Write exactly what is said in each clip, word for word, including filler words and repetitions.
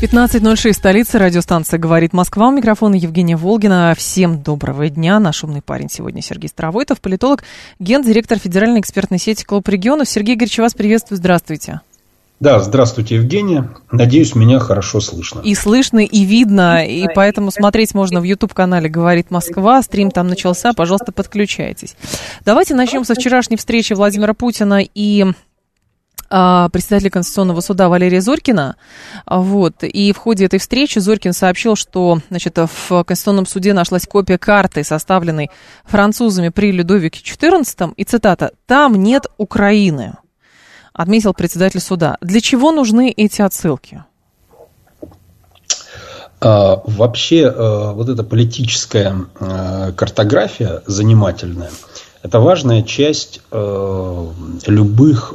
пятнадцать ноль шесть, столица, радиостанция «Говорит Москва». У микрофона Евгения Волгина. Всем доброго дня. Наш умный парень сегодня Сергей Старовойтов, политолог, гендиректор Федеральной экспертной сети «Клуб регионов». Сергей Игоревич, вас приветствую. Здравствуйте. Да, здравствуйте, Евгения. Надеюсь, меня хорошо слышно. И слышно, и видно, и поэтому смотреть можно в YouTube-канале «Говорит Москва». Стрим там начался, пожалуйста, подключайтесь. Давайте начнем со вчерашней встречи Владимира Путина и э, председателя Конституционного суда Валерия Зорькина. Вот. И в ходе этой встречи Зорькин сообщил, что, значит, в Конституционном суде нашлась копия карты, составленной французами при Людовике четырнадцатом, и, цитата, «там нет Украины», отметил председатель суда. Для чего нужны эти отсылки? Вообще, вот эта политическая картография занимательная, это важная часть любых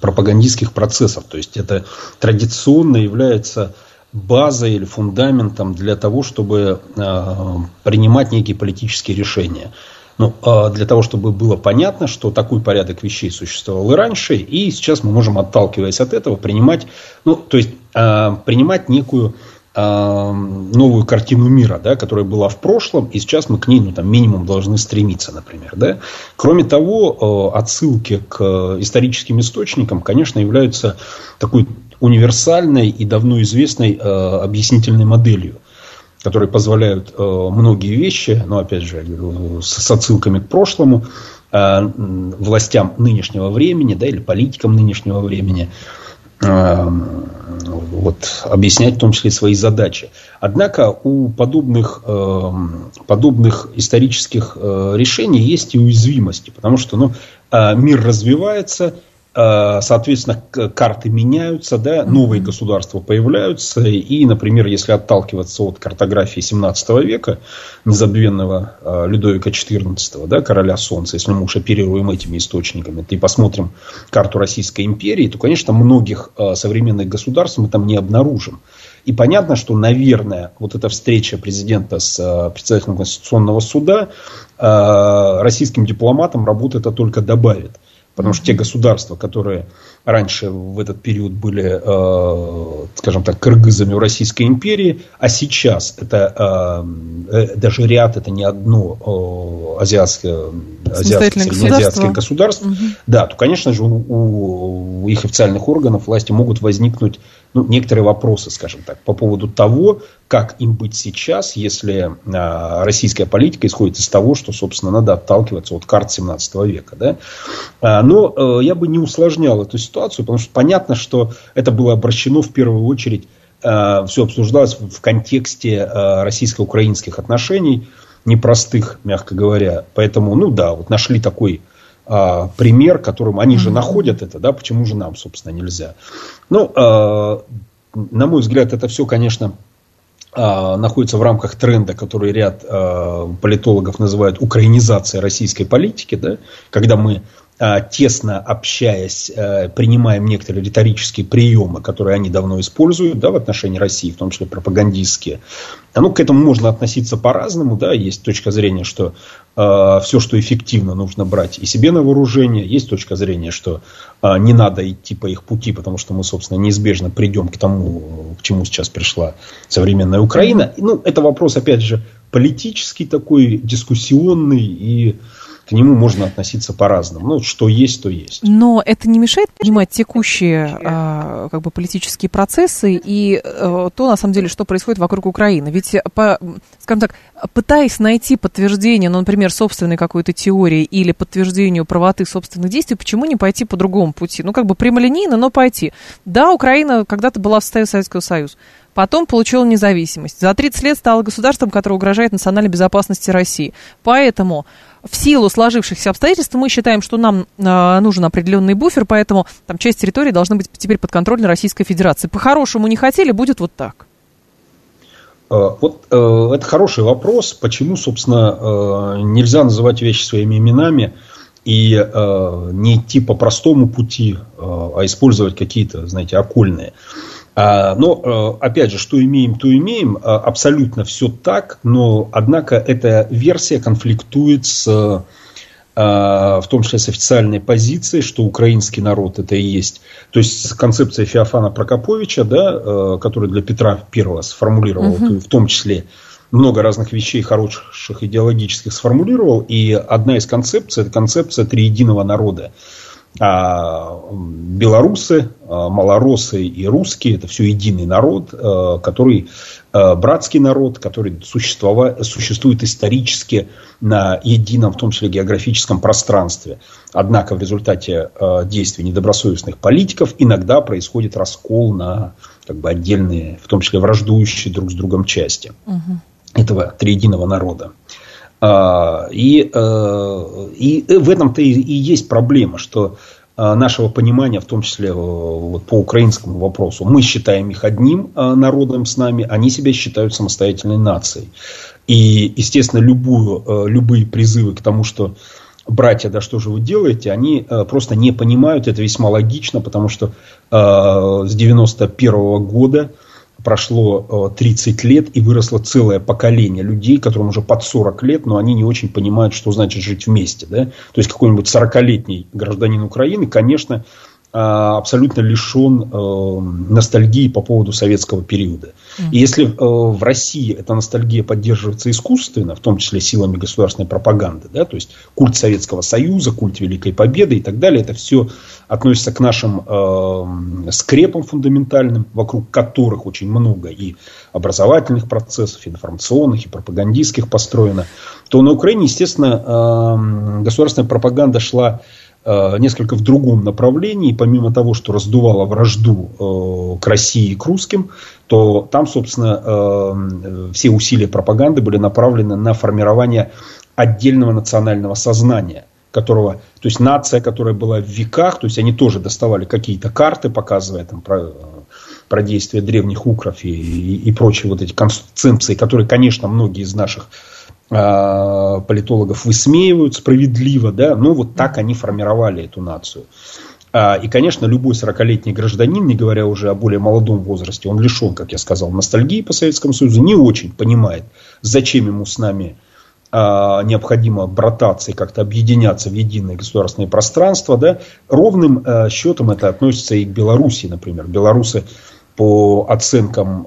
пропагандистских процессов. То есть, это традиционно является базой или фундаментом для того, чтобы принимать некие политические решения. Ну, для того, чтобы было понятно, что такой порядок вещей существовал и раньше, и сейчас мы можем, отталкиваясь от этого, принимать, ну, то есть, принимать некую новую картину мира, да, которая была в прошлом, и сейчас мы к ней, ну, там, минимум должны стремиться, например. Да? Кроме того, отсылки к историческим источникам, конечно, являются такой универсальной и давно известной объяснительной моделью, которые позволяют э, многие вещи, ну, опять же, э, с, с отсылками к прошлому, э, властям нынешнего времени, да, или политикам нынешнего времени, э, вот, объяснять в том числе свои задачи. Однако у подобных, э, подобных исторических э, решений есть и уязвимости, потому что, ну, э, мир развивается, соответственно, карты меняются, да, новые государства появляются. И, например, если отталкиваться от картографии семнадцатого века, незабвенного Людовика четырнадцатого, да, короля солнца, если мы уж оперируем этими источниками, и посмотрим карту Российской империи, то, конечно, многих современных государств мы там не обнаружим. И понятно, что, наверное, вот эта встреча президента с председателем Конституционного суда российским дипломатам работы это только добавит. Потому что те государства, которые раньше в этот период были, э, скажем так, кыргызами у Российской империи, а сейчас это э, даже ряд, это не одно э, азиатское, азиатское среднеазиатских государств, угу. Да, то, конечно же, у, у их официальных органов власти могут возникнуть, ну, некоторые вопросы, скажем так, по поводу того, как им быть сейчас, если э, российская политика исходит из того, что, собственно, надо отталкиваться от карт семнадцатого века. Да? А, но э, я бы не усложнял эту ситуацию, потому что понятно, что это было обращено в первую очередь, э, все обсуждалось в контексте э, российско-украинских отношений, непростых, мягко говоря. Поэтому, ну да, вот нашли такой э, пример, которым они же находят это, да, почему же нам, собственно, нельзя. Ну, э, на мой взгляд, это все, конечно, находится в рамках тренда, который ряд э, политологов называют украинизацией российской политики, да? Когда мы, э, тесно общаясь, э, принимаем некоторые риторические приемы, которые они давно используют, да, в отношении России, в том числе пропагандистские. А ну, к этому можно относиться по-разному, да? Есть точка зрения, что э, все, что эффективно, нужно брать и себе на вооружение. Есть точка зрения, что э, не надо идти по их пути, потому что мы, собственно, неизбежно придем к тому, к чему сейчас пришла современная Украина. И, ну, это вопрос, опять же, политический такой, дискуссионный, и к нему можно относиться по-разному. Ну, что есть, то есть. Но это не мешает понимать текущие э, как бы политические процессы и э, то, на самом деле, что происходит вокруг Украины. Ведь, по, скажем так, пытаясь найти подтверждение, ну, например, собственной какой-то теории или подтверждению правоты собственных действий, почему не пойти по другому пути? Ну, как бы прямолинейно, но пойти. Да, Украина когда-то была в составе Советского Союза. Потом получила независимость. За тридцать лет стала государством, которое угрожает национальной безопасности России. Поэтому в силу сложившихся обстоятельств мы считаем, что нам э, нужен определенный буфер, поэтому там часть территории должна быть теперь подконтрольна Российской Федерации. По-хорошему не хотели, будет вот так. Вот это хороший вопрос, почему, собственно, нельзя называть вещи своими именами и не идти по простому пути, а использовать какие-то, знаете, окольные. Но, опять же, что имеем, то имеем. Абсолютно все так, но, однако, эта версия конфликтует с... в том числе с официальной позицией, что украинский народ это и есть. То есть концепция Феофана Прокоповича, да, который для Петра Первого сформулировал, угу. в том числе много разных вещей хороших идеологических сформулировал. И одна из концепций – это концепция триединого народа. Белорусы, малоросы и русские – это все единый народ, который братский народ, который существует исторически на едином, в том числе географическом пространстве. Однако в результате действий недобросовестных политиков иногда происходит раскол на как бы отдельные, в том числе враждующие друг с другом части угу. этого триединого народа. И, и в этом-то и, и есть проблема, что нашего понимания, в том числе вот, по украинскому вопросу, мы считаем их одним народом с нами, они себя считают самостоятельной нацией. И, естественно, любую, любые призывы к тому, что братья, да что же вы делаете, они просто не понимают, это весьма логично, потому что с девяносто первого года прошло тридцать лет, и выросло целое поколение людей, которым уже под сорок лет, но они не очень понимают, что значит жить вместе. Да? То есть, какой-нибудь сорокалетний гражданин Украины, конечно, абсолютно лишен ностальгии по поводу советского периода. Mm-hmm. И если в России эта ностальгия поддерживается искусственно, в том числе силами государственной пропаганды, да, то есть культ Советского Союза, культ Великой Победы и так далее, это все относится к нашим э, скрепам фундаментальным, вокруг которых очень много и образовательных процессов, и информационных, и пропагандистских построено, то на Украине, естественно, э, государственная пропаганда шла несколько в другом направлении. Помимо того, что раздувало вражду э, к России и к русским, то там, собственно, э, все усилия пропаганды были направлены на формирование отдельного национального сознания, которого, то есть нация, которая была в веках, то есть они тоже доставали какие-то карты, показывая там про, про действия древних укров и, и, и прочие вот эти концепции, которые, конечно, многие из наших политологов высмеивают справедливо, да, но вот так они формировали эту нацию. И, конечно, любой сорокалетний гражданин, не говоря уже о более молодом возрасте, он лишен, как я сказал, ностальгии по Советскому Союзу, не очень понимает, зачем ему с нами необходимо брататься и как-то объединяться в единое государственное пространство, да. Ровным счетом это относится и к Белоруссии, например. Белорусы, по оценкам,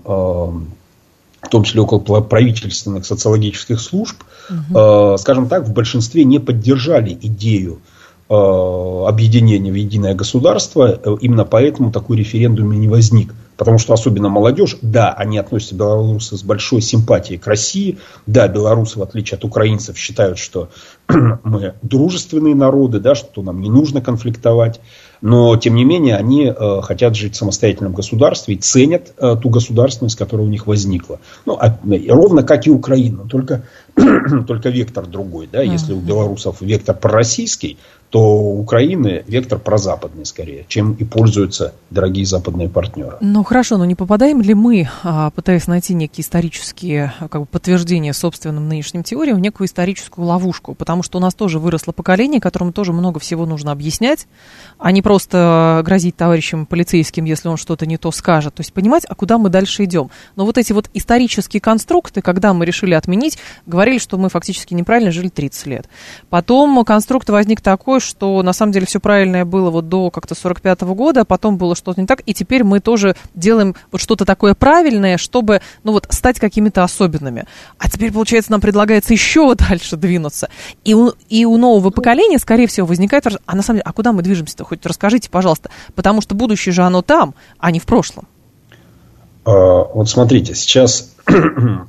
в том числе около правительственных социологических служб, угу. э, скажем так, в большинстве не поддержали идею э, объединения в единое государство. Именно поэтому такой референдум и не возник. Потому что особенно молодежь, да, они относятся, белорусы, с большой симпатией к России. Да, белорусы, в отличие от украинцев, считают, что мы дружественные народы, да, что нам не нужно конфликтовать. Но, тем не менее, они э, хотят жить в самостоятельном государстве и ценят э, ту государственность, которая у них возникла. Ну, а, ровно как и Украина, только, только вектор другой. Да? Если у белорусов вектор пророссийский, то у Украины вектор прозападный скорее, чем и пользуются дорогие западные партнеры. Ну, хорошо, но не попадаем ли мы, пытаясь найти некие исторические как бы, подтверждения собственным нынешним теориям, в некую историческую ловушку? Потому что у нас тоже выросло поколение, которому тоже много всего нужно объяснять, а не просто грозить товарищам полицейским, если он что-то не то скажет. То есть понимать, а куда мы дальше идем. Но вот эти вот исторические конструкты, когда мы решили отменить, говорили, что мы фактически неправильно жили тридцать лет. Потом конструкт возник такой, что на самом деле все правильное было вот до как-то сорок пятого года, а потом было что-то не так, и теперь мы тоже делаем вот что-то такое правильное, чтобы, ну вот, стать какими-то особенными. А теперь, получается, нам предлагается еще дальше двинуться. И у, и у нового поколения, скорее всего, возникает, а на самом деле, а куда мы движемся-то? Хоть расскажите, пожалуйста, потому что будущее же оно там, а не в прошлом. Вот смотрите, сейчас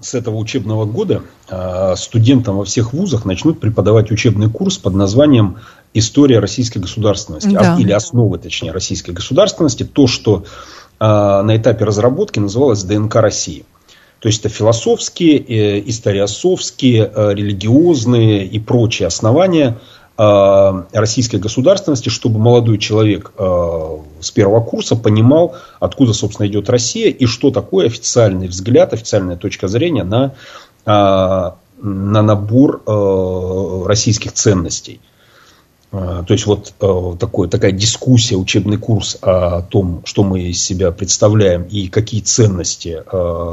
с этого учебного года студентам во всех вузах начнут преподавать учебный курс под названием «История российской государственности», да. или «Основы, точнее, российской государственности», то, что на этапе разработки называлось «ДНК России». То есть, это философские, историософские, религиозные и прочие основания российской государственности, чтобы молодой человек с первого курса понимал, откуда, собственно, идет Россия и что такое официальный взгляд, официальная точка зрения на, на набор российских ценностей. То есть, вот такое, такая дискуссия, учебный курс о том, что мы из себя представляем и какие ценности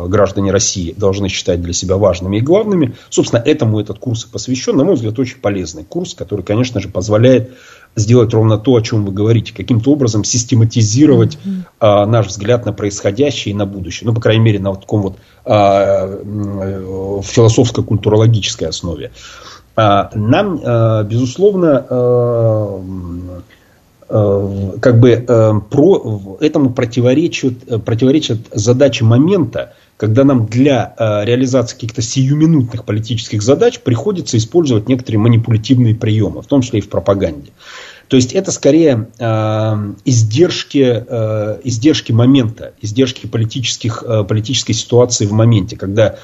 граждане России должны считать для себя важными и главными. Собственно, этому этот курс и посвящен. На мой взгляд, очень полезный курс, который, конечно же, позволяет сделать ровно то, о чем вы говорите. Каким-то образом систематизировать mm-hmm. наш взгляд на происходящее и на будущее. Ну, по крайней мере, на таком вот философско-культурологической основе. Нам, безусловно, как бы про, этому противоречат, противоречат задачи момента, когда нам для реализации каких-то сиюминутных политических задач приходится использовать некоторые манипулятивные приемы, в том числе и в пропаганде. То есть, это скорее издержки, издержки момента, издержки политических, политической ситуации в моменте, когда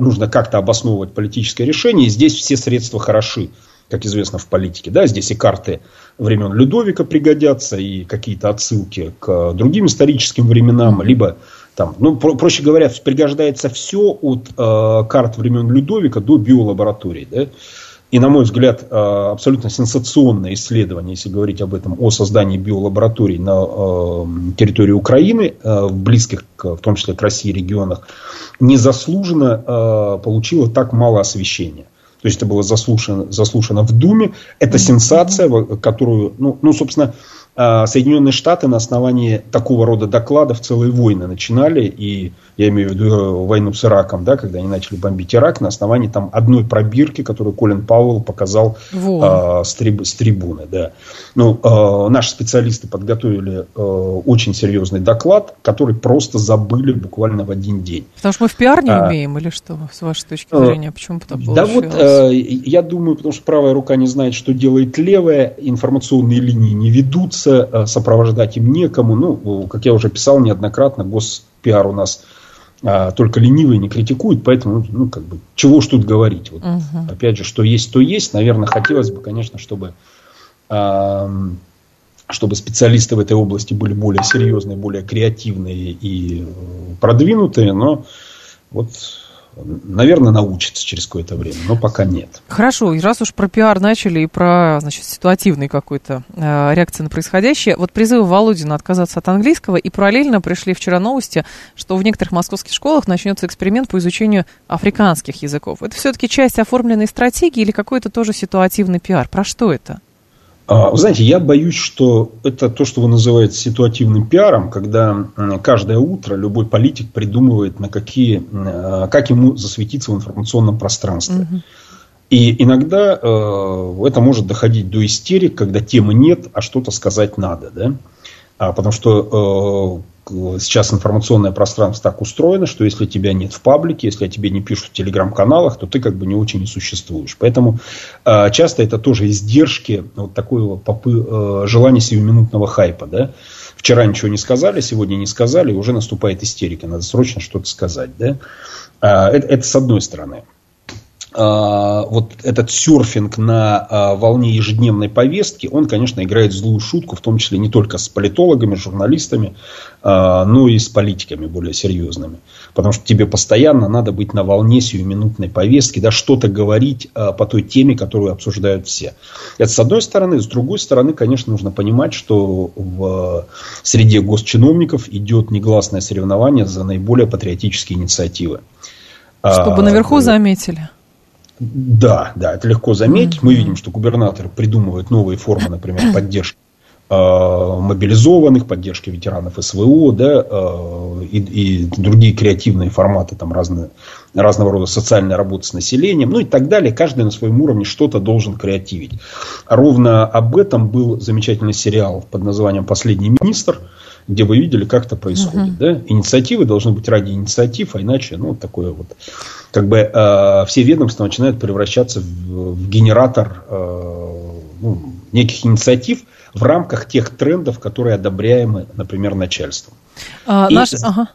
нужно как-то обосновывать политическое решение. И здесь все средства хороши, как известно в политике. Да? Здесь и карты времен Людовика пригодятся, и какие-то отсылки к другим историческим временам. Либо, там, ну, про- проще говоря, пригождается все от э, карт времен Людовика до биолабораторий. Да? И, на мой взгляд, э, абсолютно сенсационное исследование, если говорить об этом, о создании биолабораторий на э, территории Украины, э, в близких, к, в том числе к России, регионах, незаслуженно э, получило так мало освещения. То есть, это было заслушано, заслушано в Думе. Это сенсация, которую, ну, ну собственно, э, Соединенные Штаты на основании такого рода докладов целые войны начинали. И я имею в виду войну с Ираком, да, когда они начали бомбить Ирак на основании там, одной пробирки, которую Колин Пауэлл показал э, с, триб, с трибуны. Да. Ну, э, наши специалисты подготовили э, очень серьезный доклад, который просто забыли буквально в один день. Потому что мы в пиар не а, умеем или что, с вашей точки зрения? Почему так получилось? Да вот, э, я думаю, потому что правая рука не знает, что делает левая, информационные линии не ведутся, сопровождать им некому. Ну, как я уже писал неоднократно, госпиар у нас а, только ленивые не критикуют, поэтому, ну, как бы, чего ж тут говорить. Вот, угу. Опять же, что есть, то есть. Наверное, хотелось бы, конечно, чтобы, а, чтобы специалисты в этой области были более серьезные, более креативные и продвинутые, но вот... Наверное, научится через какое-то время, но пока нет. Хорошо, и раз уж про пиар начали и про, значит, ситуативный какой-то э, реакцию на происходящее, вот призывы Володина отказаться от английского, и параллельно пришли вчера новости, что в некоторых московских школах начнется эксперимент по изучению африканских языков. Это все-таки часть оформленной стратегии или какой-то тоже ситуативный пиар? Про что это? А, вы знаете, я боюсь, что это то, что вы называете ситуативным пиаром, когда каждое утро любой политик придумывает, на какие, как ему засветиться в информационном пространстве. Угу. И иногда э, это может доходить до истерик, когда темы нет, а что-то сказать надо. Да? А, потому что э, сейчас информационное пространство так устроено, что если тебя нет в паблике, если о тебе не пишут в телеграм-каналах, то ты как бы не очень и существуешь. Поэтому э, часто это тоже издержки вот такого попы- э, желания сиюминутного хайпа. Да? Вчера ничего не сказали, сегодня не сказали, и уже наступает истерика. Надо срочно что-то сказать. Да? Э, это, это с одной стороны. Вот этот серфинг на волне ежедневной повестки, он, конечно, играет злую шутку, в том числе не только с политологами, журналистами, но и с политиками более серьезными. Потому что тебе постоянно надо быть на волне сиюминутной повестки, да, что-то говорить по той теме, которую обсуждают все. Это с одной стороны. С другой стороны, конечно, нужно понимать, что в среде госчиновников идет негласное соревнование за наиболее патриотические инициативы. Чтобы наверху заметили. Да, да, это легко заметить. Мы видим, что губернаторы придумывают новые формы, например, поддержки э, мобилизованных, поддержки ветеранов СВО, да, э, и, и другие креативные форматы там, разные, разного рода социальной работы с населением, ну и так далее. Каждый на своем уровне что-то должен креативить. Ровно об этом был замечательный сериал под названием «Последний министр», где вы видели, как это происходит. Uh-huh. Да? Инициативы должны быть ради инициатив, а иначе, ну, такое вот, как бы э, все ведомства начинают превращаться в, в генератор э, ну, неких инициатив в рамках тех трендов, которые одобряемы, например, начальством. Uh, И... наш... ага.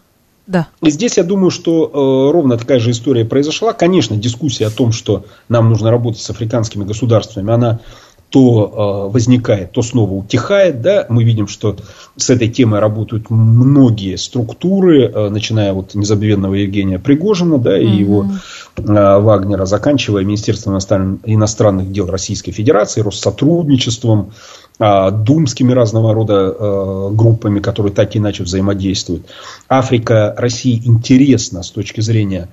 Да. И здесь, я думаю, что э, ровно такая же история произошла. Конечно, дискуссия о том, что нам нужно работать с африканскими государствами, она то возникает, то снова утихает. Да? Мы видим, что с этой темой работают многие структуры, начиная от незабвенного Евгения Пригожина, да, и mm-hmm. его Вагнера, заканчивая Министерством иностранных дел Российской Федерации, Россотрудничеством, думскими разного рода группами, которые так или иначе взаимодействуют. Африка России интересна с точки зрения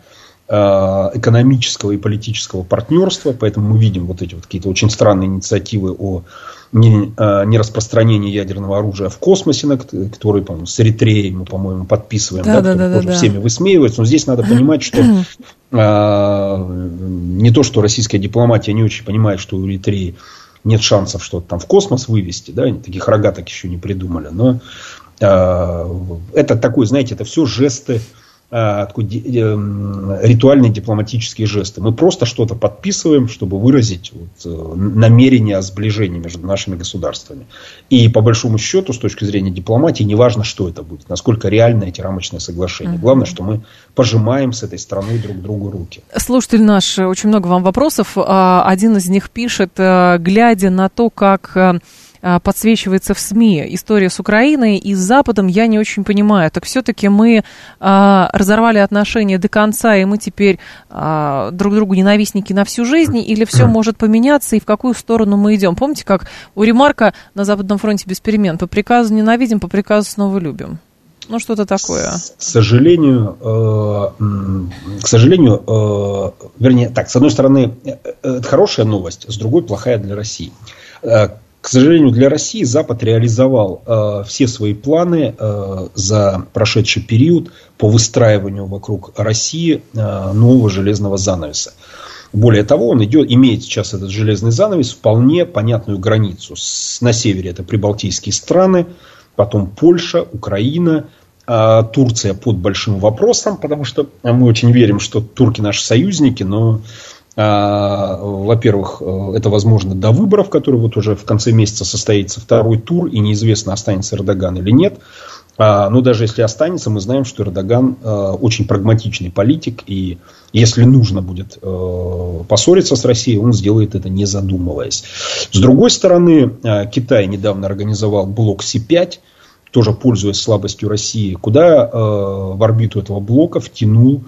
экономического и политического партнерства, поэтому мы видим вот эти вот какие-то очень странные инициативы о нераспространении ядерного оружия в космосе, которые, по-моему, с Эритреей мы, по-моему, подписываем, да, да, да, да, тоже да. всеми высмеиваются, но здесь надо понимать, что а, не то, что российская дипломатия не очень понимает, что у Эритреи нет шансов что-то там в космос вывести, да, они таких рогаток еще не придумали, но а, это такой, знаете, это все жесты, ритуальные дипломатические жесты. Мы просто что-то подписываем, чтобы выразить вот намерение о сближении между нашими государствами. И по большому счету, с точки зрения дипломатии, неважно, что это будет, насколько реальны эти рамочные соглашения. Mm-hmm. Главное, что мы пожимаем с этой страной друг другу руки. Слушатель наш, очень много вам вопросов. Один из них пишет, глядя на то, как подсвечивается в СМИ история с Украиной и с Западом, я не очень понимаю. Так все-таки мы а, разорвали отношения до конца, и мы теперь а, друг другу ненавистники на всю жизнь, или все может поменяться, и в какую сторону мы идем? Помните, как у Ремарка на Западном фронте без перемен? По приказу ненавидим, по приказу снова любим. Ну, что-то такое. К сожалению, э, к сожалению э, вернее, так, с одной стороны, это хорошая новость, с другой, плохая для России. К сожалению, для России Запад реализовал э, все свои планы э, за прошедший период по выстраиванию вокруг России э, нового железного занавеса. Более того, он идет, имеет сейчас этот железный занавес вполне понятную границу. С, на севере это прибалтийские страны, потом Польша, Украина, э, Турция под большим вопросом, потому что мы очень верим, что турки наши союзники, но... Во-первых, это возможно до выборов, которые вот уже в конце месяца состоится второй тур, и неизвестно, останется Эрдоган или нет. Но даже если останется, мы знаем, что Эрдоган очень прагматичный политик, и если нужно будет поссориться с Россией, он сделает это, не задумываясь. С другой стороны, Китай недавно организовал блок Си пять, тоже пользуясь слабостью России, куда в орбиту этого блока втянул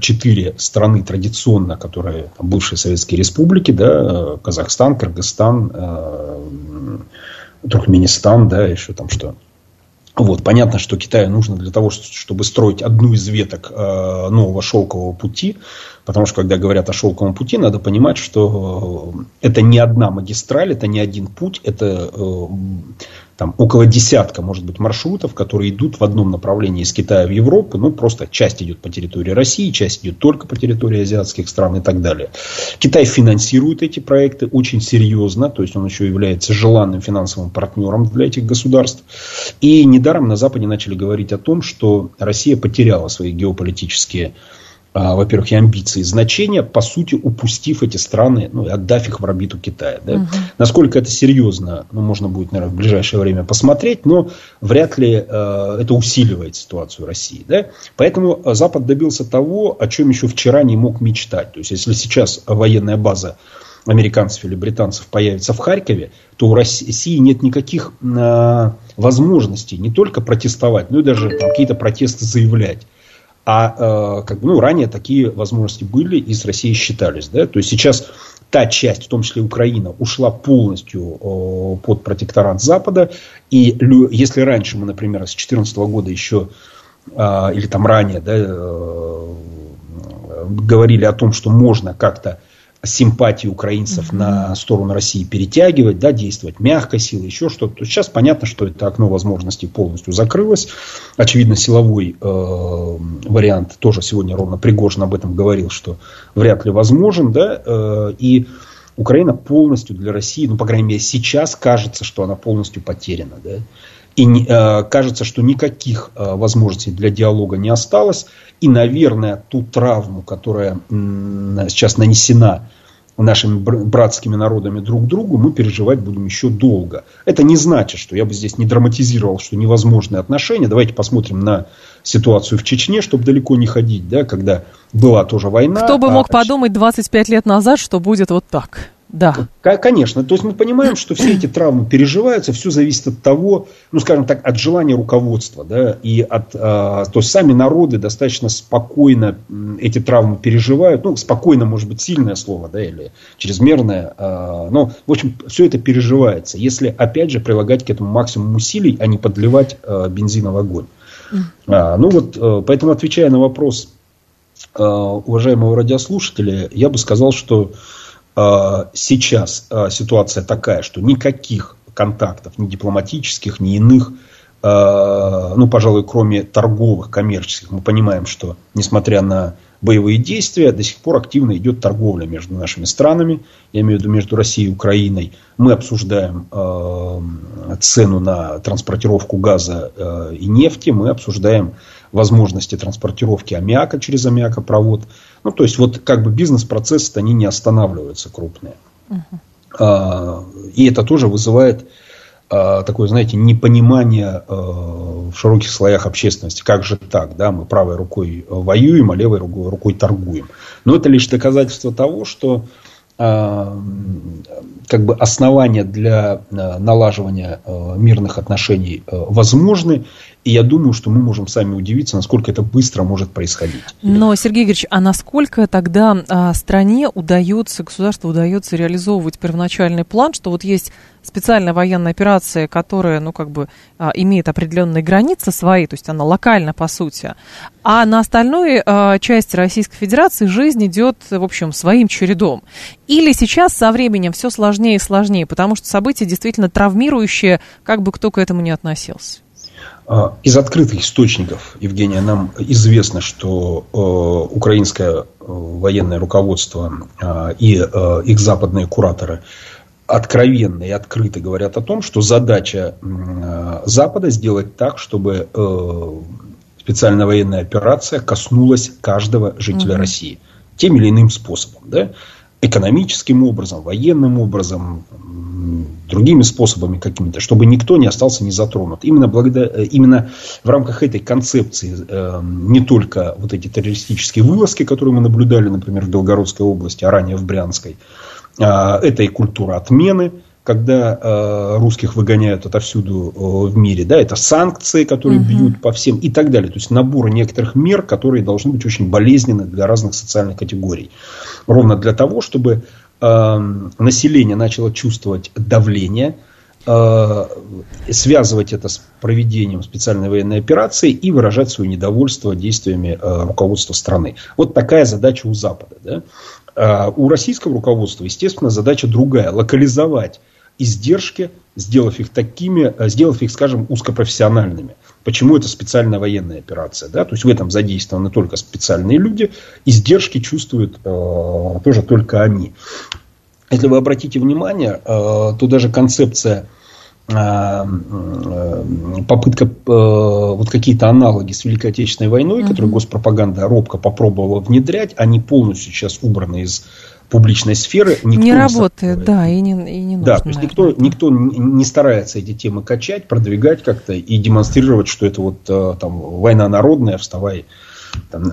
четыре страны традиционно, которые там, бывшие советские республики, да, Казахстан, Кыргызстан, э, Туркменистан, да, еще там что. Вот, понятно, что Китаю нужно для того, чтобы строить одну из веток э, нового шелкового пути, потому что, когда говорят о шелковом пути, надо понимать, что это не одна магистраль, это не один путь, это... Э, Там около десятка, может быть, маршрутов, которые идут в одном направлении из Китая в Европу. Ну, просто часть идет по территории России, часть идет только по территории азиатских стран и так далее. Китай финансирует эти проекты очень серьезно. То есть, он еще является желанным финансовым партнером для этих государств. И недаром на Западе начали говорить о том, что Россия потеряла свои геополитические, во-первых, и амбиции, и значения, по сути, упустив эти страны, ну, и отдав их в орбиту Китая. Да? Угу. Насколько это серьезно, ну, можно будет, наверное, в ближайшее время посмотреть, но вряд ли э, это усиливает ситуацию России. Да? Поэтому Запад добился того, о чем еще вчера не мог мечтать. То есть, если сейчас военная база американцев или британцев появится в Харькове, то у России нет никаких э, возможностей не только протестовать, но и даже там, какие-то протесты заявлять. А э, как бы, ну, ранее такие возможности были и с Россией считались. Да? То есть, сейчас та часть, в том числе Украина, ушла полностью э, под протекторат Запада. И лю, если раньше мы, например, с две тысячи четырнадцатого года еще, э, или там ранее, да, э, говорили о том, что можно как-то симпатии украинцев mm-hmm. на сторону России перетягивать, да, действовать мягкой силой, еще что-то. То сейчас понятно, что это окно возможностей полностью закрылось. Очевидно, силовой э, вариант тоже сегодня ровно Пригожин об этом говорил, что вряд ли возможен. Да, э, и Украина полностью для России, ну, по крайней мере, сейчас кажется, что она полностью потеряна. Да. И э, кажется, что никаких э, возможностей для диалога не осталось. И, наверное, ту травму, которая м- сейчас нанесена нашими бр- братскими народами друг другу, мы переживать будем еще долго. Это не значит, что я бы здесь не драматизировал, что невозможные отношения. Давайте посмотрим на ситуацию в Чечне, чтобы далеко не ходить, да, когда была тоже война. Кто бы а... мог подумать двадцать пять лет назад, что будет вот так? Да. Конечно. То есть мы понимаем, что все эти травмы переживаются, все зависит от того, ну, скажем так, от желания руководства, да, и от, а, то есть сами народы достаточно спокойно эти травмы переживают, ну, спокойно, может быть, сильное слово, да, или чрезмерное, а, но, в общем, все это переживается, если, опять же, прилагать к этому максимум усилий, а не подливать а, бензина в огонь. А, ну, вот, поэтому, отвечая на вопрос а, уважаемого радиослушателя, я бы сказал, что сейчас ситуация такая, что никаких контактов, ни дипломатических, ни иных, ну, пожалуй, кроме торговых, коммерческих, мы понимаем, что, несмотря на боевые действия, до сих пор активно идет торговля между нашими странами, я имею в виду между Россией и Украиной. Мы обсуждаем цену на транспортировку газа и нефти, мы обсуждаем возможности транспортировки аммиака через аммиакопровод. Ну, то есть, вот как бы бизнес-процессы-то они не останавливаются крупные. Uh-huh. А, и это тоже вызывает а, такое, знаете, непонимание а, в широких слоях общественности. Как же так, да, мы правой рукой воюем, а левой рукой, рукой торгуем. Но это лишь доказательство того, что а, как бы основания для налаживания а, мирных отношений а, возможны. И я думаю, что мы можем сами удивиться, насколько это быстро может происходить. Но, Сергей Игоревич, а насколько тогда стране удается, государству удается реализовывать первоначальный план, что вот есть специальная военная операция, которая, ну, как бы имеет определенные границы свои, то есть она локальна, по сути, а на остальной части Российской Федерации жизнь идет, в общем, своим чередом. Или сейчас со временем все сложнее и сложнее, потому что события действительно травмирующие, как бы кто к этому ни относился? Из открытых источников, Евгения, нам известно, что э, украинское э, военное руководство э, и э, их западные кураторы откровенно и открыто говорят о том, что задача э, Запада сделать так, чтобы э, специальная военная операция коснулась каждого жителя mm-hmm. России тем или иным способом, да? Экономическим образом, военным образом, другими способами какими-то, чтобы никто не остался не затронут. Именно, благодаря, именно в рамках этой концепции э, не только вот эти террористические вылазки, которые мы наблюдали, например, в Белгородской области, а ранее в Брянской, э, это и культура отмены, когда э, русских выгоняют отовсюду э, в мире, да, это санкции, которые угу. бьют по всем и так далее. То есть набор некоторых мер, которые должны быть очень болезненны для разных социальных категорий. Ровно для того, чтобы э, население начало чувствовать давление, э, связывать это с проведением специальной военной операции и выражать свое недовольство действиями э, руководства страны. Вот такая задача у Запада, да? Э, у российского руководства, естественно, задача другая. Локализовать издержки, сделав их такими, сделав их, скажем, узкопрофессиональными. Почему это специальная военная операция? Да? То есть в этом задействованы только специальные люди, издержки чувствуют э, тоже только они. Если вы обратите внимание, э, то даже концепция, э, э, попытка, э, вот какие-то аналоги с Великой Отечественной войной, mm-hmm. которые госпропаганда робко попробовала внедрять, они полностью сейчас убраны из публичной сферы. Никто не работает, не да, и не, и не нужно. Да, то есть никто, никто не старается эти темы качать, продвигать как-то и демонстрировать, что это вот там война народная, вставай, там,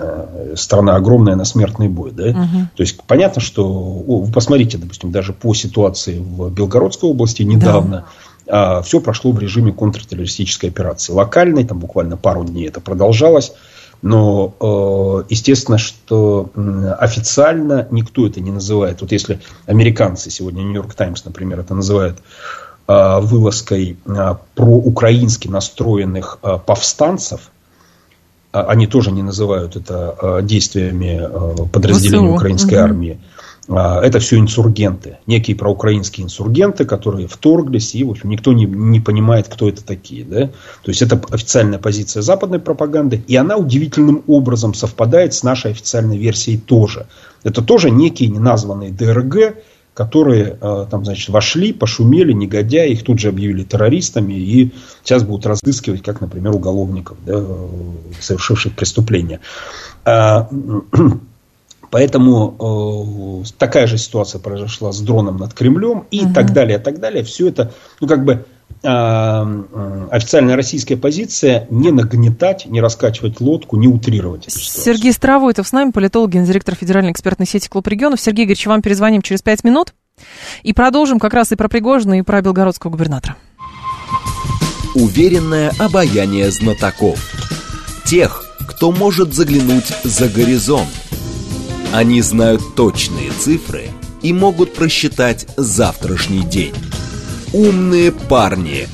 страна огромная на смертный бой. Да? Угу. То есть понятно, что вы посмотрите, допустим, даже по ситуации в Белгородской области недавно. Да. Все прошло в режиме контртеррористической операции. Локальной, там буквально пару дней это продолжалось. Но, естественно, что официально никто это не называет. Вот если американцы сегодня, Нью-Йорк Таймс, например, это называют вылазкой проукраински настроенных повстанцев, они тоже не называют это действиями подразделений украинской армии. Это все инсургенты, некие проукраинские инсургенты, которые вторглись, и, в общем, никто не, не понимает, кто это такие. Да? То есть, это официальная позиция западной пропаганды, и она удивительным образом совпадает с нашей официальной версией тоже. Это тоже некие неназванные ДРГ, которые там, значит, вошли, пошумели, негодяи, их тут же объявили террористами, и сейчас будут разыскивать, как, например, уголовников, да, совершивших преступления. Поэтому э, такая же ситуация произошла с дроном над Кремлем и uh-huh. так далее, так далее. Все это, ну, как бы э, э, официальная российская позиция не нагнетать, не раскачивать лодку, не утрировать. Сергей Старовойтов с нами, политолог, гендиректор федеральной экспертной сети «Клуб регионов». Сергей Игоревич, вам перезвоним через пять минут. И продолжим как раз и про Пригожина, и про белгородского губернатора. Уверенное обаяние знатоков. Тех, кто может заглянуть за горизонт. Они знают точные цифры и могут просчитать завтрашний день. Умные парни.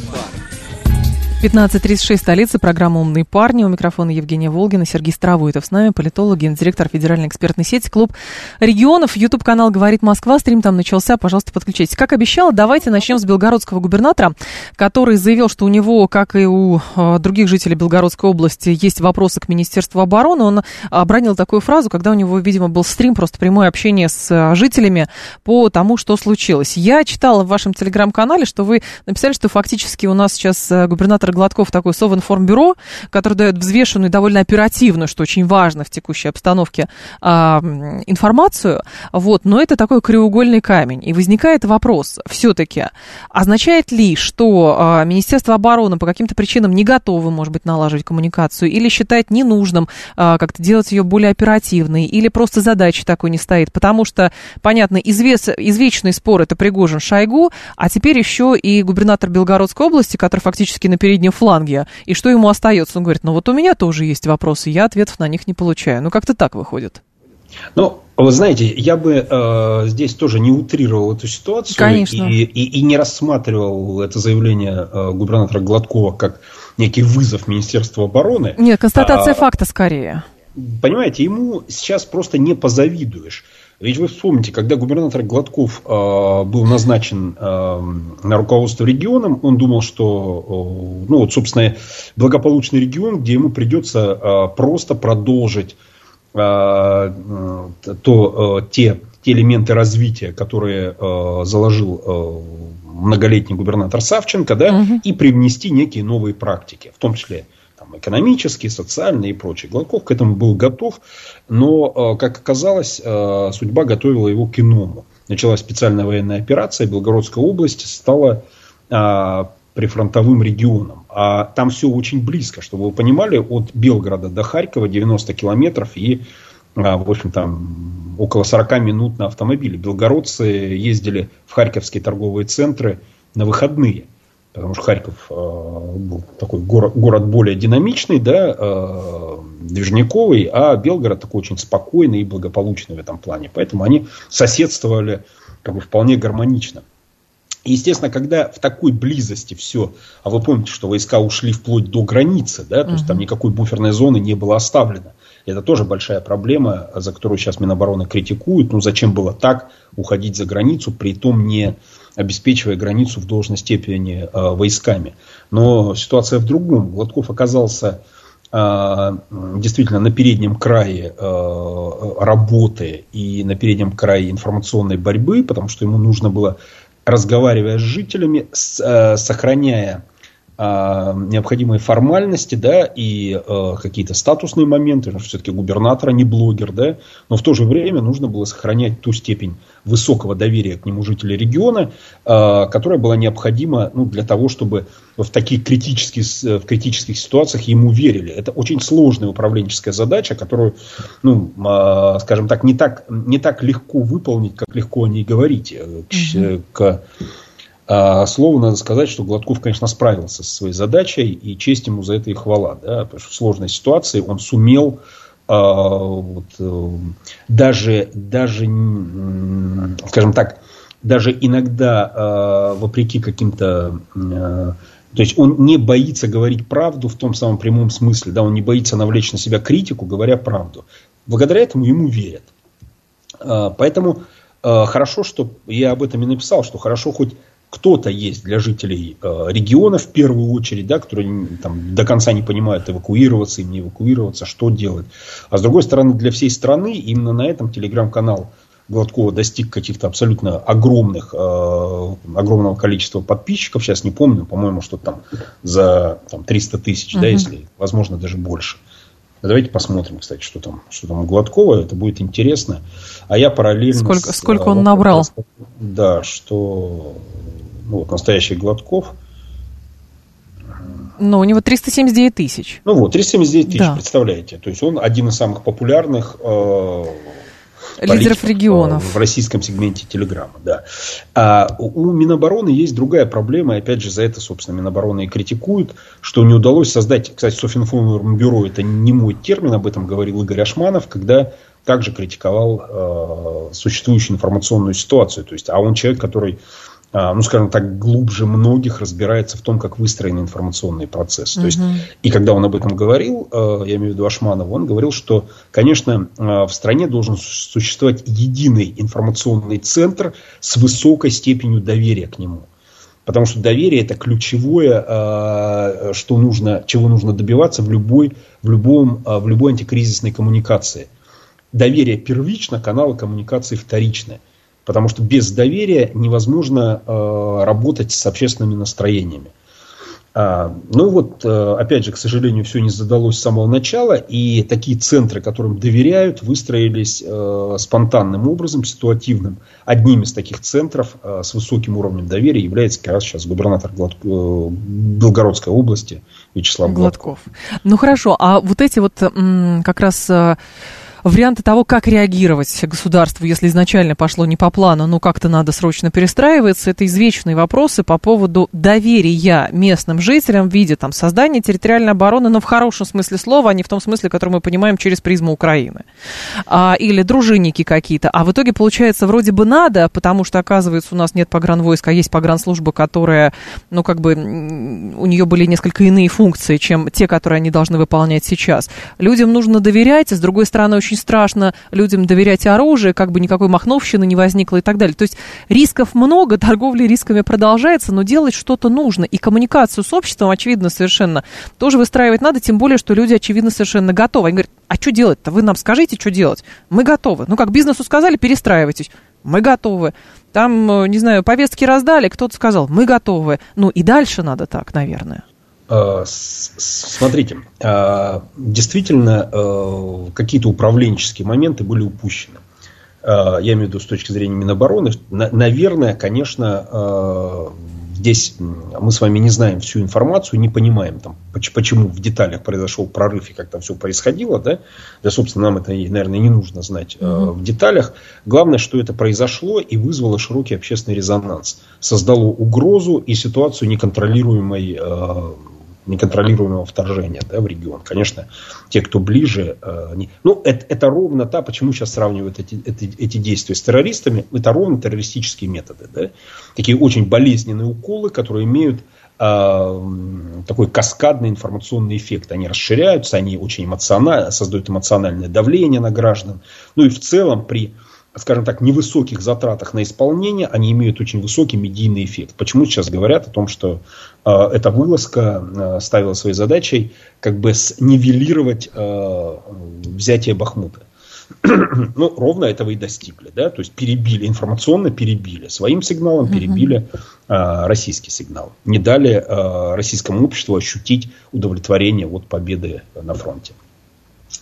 пятнадцать тридцать шесть, столица, программа «Умные парни». У микрофона Евгения Волгина, Сергей Старовойтов. С нами политолог, гендиректор Федеральной экспертной сети «Клуб регионов». Ютуб-канал «Говорит Москва». Стрим там начался. Пожалуйста, подключайтесь. Как обещала, давайте начнем с белгородского губернатора, который заявил, что у него, как и у других жителей Белгородской области, есть вопросы к Министерству обороны. Он обронил такую фразу, когда у него, видимо, был стрим, просто прямое общение с жителями по тому, что случилось. Я читала в вашем телеграм-канале, что вы написали, что фактически у нас сейчас губернатор Гладков такой Совинформбюро, который дает взвешенную, довольно оперативную, что очень важно в текущей обстановке, информацию, вот, но это такой краеугольный камень. И возникает вопрос все-таки, означает ли, что Министерство обороны по каким-то причинам не готово, может быть, налаживать коммуникацию, или считает ненужным как-то делать ее более оперативной, или просто задача такой не стоит, потому что, понятно, извес, извечный спор — это Пригожин-Шойгу, а теперь еще и губернатор Белгородской области, который фактически на переднем фланге, и что ему остается? Он говорит, ну вот у меня тоже есть вопросы, я ответов на них не получаю. Ну, как-то так выходит. Ну, вы знаете, я бы э, здесь тоже не утрировал эту ситуацию. Конечно. И, и, и не рассматривал это заявление э, губернатора Гладкова как некий вызов Министерству обороны. Нет, констатация а, факта скорее. Понимаете, ему сейчас просто не позавидуешь. Ведь вы вспомните, когда губернатор Гладков э, был назначен э, на руководство регионом, он думал, что, э, ну вот, собственно, благополучный регион, где ему придется э, просто продолжить э, то, э, те, те элементы развития, которые э, заложил э, многолетний губернатор Савченко, да, угу. и привнести некие новые практики, в том числе там, экономические, социальные и прочее. Гладков к этому был готов, но, как оказалось, судьба готовила его к иному. Началась специальная военная операция, Белгородская область стала а, прифронтовым регионом. А там все очень близко, чтобы вы понимали, от Белграда до Харькова девяносто километров и, а, в общем, там около сорок минут на автомобиле. Белгородцы ездили в харьковские торговые центры на выходные. Потому что Харьков э, был такой город, город более динамичный, да, э, движниковый, а Белгород такой очень спокойный и благополучный в этом плане. Поэтому они соседствовали как бы вполне гармонично. И, естественно, когда в такой близости все, а вы помните, что войска ушли вплоть до границы, да, то есть там никакой буферной зоны не было оставлено. Это тоже большая проблема, за которую сейчас Минобороны критикуют. Ну, зачем было так уходить за границу, при том не обеспечивая границу в должной степени э, войсками. Но ситуация в другом. Гладков оказался э, действительно на переднем крае э, работы и на переднем крае информационной борьбы, потому что ему нужно было, разговаривая с жителями, с, э, сохраняя необходимые формальности, да, и э, какие-то статусные моменты, потому что все-таки губернатор, а не блогер, да, но в то же время нужно было сохранять ту степень высокого доверия к нему жителей региона, э, которая была необходима, ну, для того, чтобы в таких критических, в критических ситуациях ему верили. Это очень сложная управленческая задача, которую, ну, э, скажем так, не так, не так легко выполнить, как легко о ней говорить. Mm-hmm. К... А слову надо сказать, что Гладков, конечно, справился со своей задачей, и честь ему за это и хвала, да, потому что в сложной ситуации он сумел а, вот, даже, даже, скажем так, даже иногда а, вопреки каким-то, а, то есть он не боится говорить правду в том самом прямом смысле, да, он не боится навлечь на себя критику, говоря правду. Благодаря этому ему верят. А, поэтому а, хорошо, что я об этом и написал, что хорошо хоть кто-то есть для жителей э, региона, в первую очередь, да, которые там, до конца не понимают, эвакуироваться им, не эвакуироваться, что делать. А с другой стороны, для всей страны, именно на этом телеграм-канал Гладкова достиг каких-то абсолютно огромных, э, огромного количества подписчиков. Сейчас не помню, по-моему, что там за там, триста тысяч, uh-huh. да, если, возможно, даже больше. Давайте посмотрим, кстати, что там, что там у Гладкова. Это будет интересно. А я параллельно... Сколько, с, сколько он вот, набрал? Да, что... Ну, вот, настоящий Гладков. Ну, у него триста семьдесят девять тысяч. Ну, вот, триста семьдесят девять тысяч, да. Представляете. То есть, он один из самых популярных э, лидеров регионов в российском сегменте Телеграма, да. А у Минобороны есть другая проблема, и опять же за это, собственно, Минобороны и критикуют, что не удалось создать, кстати, Софинформбюро, это не мой термин, об этом говорил Игорь Ашманов, когда также критиковал э, существующую информационную ситуацию, то есть, а он человек, который, ну, скажем так, глубже многих разбирается в том, как выстроены информационные процессы. Uh-huh. То есть, и когда он об этом говорил, я имею в виду Ашманова, он говорил, что, конечно, в стране должен существовать единый информационный центр с высокой степенью доверия к нему. Потому что доверие – это ключевое, что нужно, чего нужно добиваться в любой, в любом, в любой антикризисной коммуникации. Доверие первично, каналы коммуникации вторичны. Потому что без доверия невозможно э, работать с общественными настроениями. А, ну вот, э, опять же, к сожалению, все не задалось с самого начала. И такие центры, которым доверяют, выстроились э, спонтанным образом, ситуативным. Одним из таких центров э, с высоким уровнем доверия является как раз сейчас губернатор Глад... Белгородской области Вячеслав Гладков. Гладков. Ну хорошо, а вот эти вот м- как раз... варианты того, как реагировать государству, если изначально пошло не по плану, но как-то надо срочно перестраиваться, это извечные вопросы по поводу доверия местным жителям в виде там, создания территориальной обороны, но в хорошем смысле слова, а не в том смысле, который мы понимаем через призму Украины. А, или дружинники какие-то. А в итоге, получается, вроде бы надо, потому что, оказывается, у нас нет погранвойска, а есть погранслужба, которая, ну, как бы, у нее были несколько иные функции, чем те, которые они должны выполнять сейчас. Людям нужно доверять, а с другой стороны, очень страшно людям доверять оружие, как бы никакой махновщины не возникло и так далее. То есть рисков много, торговля рисками продолжается, но делать что-то нужно. И коммуникацию с обществом, очевидно, совершенно тоже выстраивать надо, тем более, что люди, очевидно, совершенно готовы. Они говорят, а что делать-то? Вы нам скажите, что делать? Мы готовы. Ну, как бизнесу сказали, перестраивайтесь. Мы готовы. Там, не знаю, повестки раздали, кто-то сказал, мы готовы. Ну, и дальше надо так, наверное. Смотрите, действительно, какие-то управленческие моменты были упущены. Я имею в виду с точки зрения Минобороны. Наверное, конечно, здесь мы с вами не знаем всю информацию, не понимаем, там, почему в деталях произошел прорыв и как там все происходило. Да, да собственно, нам это, наверное, не нужно знать mm-hmm. в деталях. Главное, что это произошло и вызвало широкий общественный резонанс. Создало угрозу и ситуацию неконтролируемой неконтролируемого вторжения, да, в регион. Конечно, те, кто ближе... Э, не... Ну, это, это ровно та, почему сейчас сравнивают эти, эти, эти действия с террористами. Это ровно террористические методы. Да? Такие очень болезненные уколы, которые имеют э, такой каскадный информационный эффект. Они расширяются, они очень эмоционально, создают эмоциональное давление на граждан. Ну, и в целом при... скажем так, невысоких затратах на исполнение, они имеют очень высокий медийный эффект. Почему сейчас говорят о том, что э, эта вылазка э, ставила своей задачей как бы снивелировать э, взятие Бахмута? Ну, ровно этого и достигли. Да? То есть, перебили, информационно перебили. Своим сигналом перебили э, российский сигнал. Не дали э, российскому обществу ощутить удовлетворение от победы на фронте.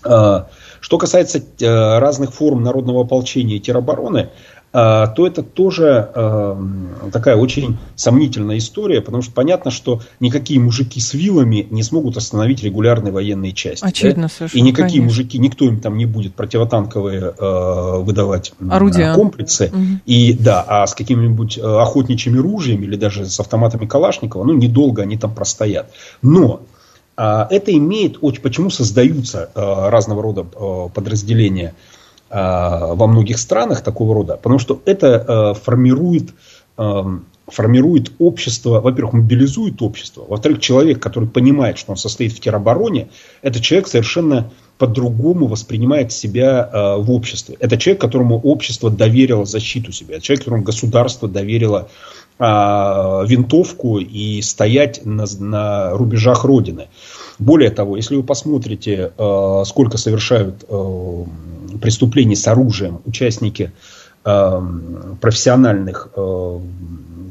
Что касается разных форм народного ополчения и теробороны, то это тоже такая очень сомнительная история, потому что понятно, что никакие мужики с вилами не смогут остановить регулярные военные части. Очевидно, да? Совершенно. И никакие конечно. мужики, никто им там не будет противотанковые выдавать орудия, комплексы. Угу. И, да, а с какими-нибудь охотничьими ружьями или даже с автоматами Калашникова, ну, недолго они там простоят. Но... Это имеет, почему создаются разного рода подразделения во многих странах такого рода, потому что это формирует, формирует общество, во-первых, мобилизует общество, во-вторых, человек, который понимает, что он состоит в теробороне, это человек совершенно по-другому воспринимает себя в обществе, это человек, которому общество доверило защиту себя, это человек, которому государство доверило винтовку и стоять на, на рубежах Родины. Более того, если вы посмотрите, э, сколько совершают э, преступлений с оружием участники э, профессиональных, э,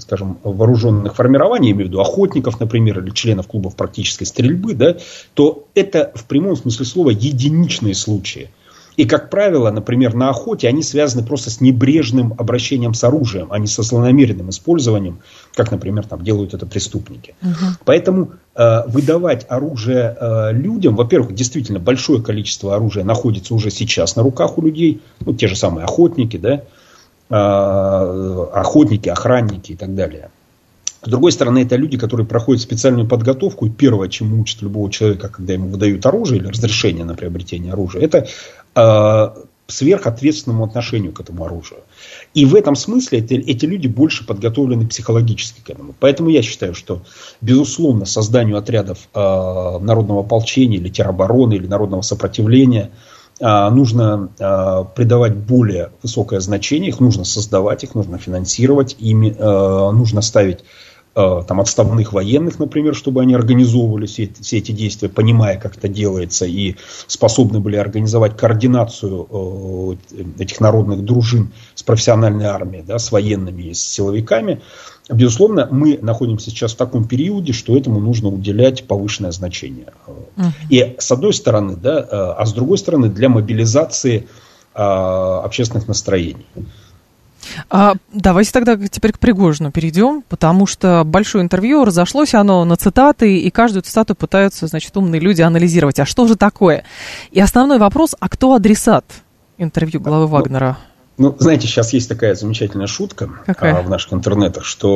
скажем, вооруженных формирований, я имею в виду охотников, например, или членов клубов практической стрельбы, да, то это в прямом смысле слова единичные случаи. И, как правило, например, на охоте они связаны просто с небрежным обращением с оружием, а не со злонамеренным использованием, как, например, там делают это преступники. Угу. Поэтому э, выдавать оружие э, людям, во-первых, действительно большое количество оружия находится уже сейчас на руках у людей, ну, те же самые охотники, да, э, охотники, охранники и так далее. С другой стороны, это люди, которые проходят специальную подготовку. И первое, чему учат любого человека, когда ему выдают оружие или разрешение на приобретение оружия, это э, сверхответственному отношению к этому оружию. И в этом смысле эти, эти люди больше подготовлены психологически к этому. Поэтому я считаю, что, безусловно, созданию отрядов э, народного ополчения или теробороны, или народного сопротивления э, нужно э, придавать более высокое значение. Их нужно создавать, их нужно финансировать, ими э, нужно ставить... Там, отставных военных, например, чтобы они организовывали все эти, все эти действия, понимая, как это делается, и способны были организовать координацию э, этих народных дружин с профессиональной армией, да, с военными и с силовиками. Безусловно, мы находимся сейчас в таком периоде, что этому нужно уделять повышенное значение. Uh-huh. И с одной стороны, да, а с другой стороны, для мобилизации э, общественных настроений. А, давайте тогда теперь к Пригожину перейдем, потому что большое интервью, разошлось оно на цитаты, и каждую цитату пытаются, значит, умные люди анализировать. А что же такое? И основной вопрос, а кто адресат интервью главы Вагнера? Ну, знаете, сейчас есть такая замечательная шутка а, в наших интернетах, что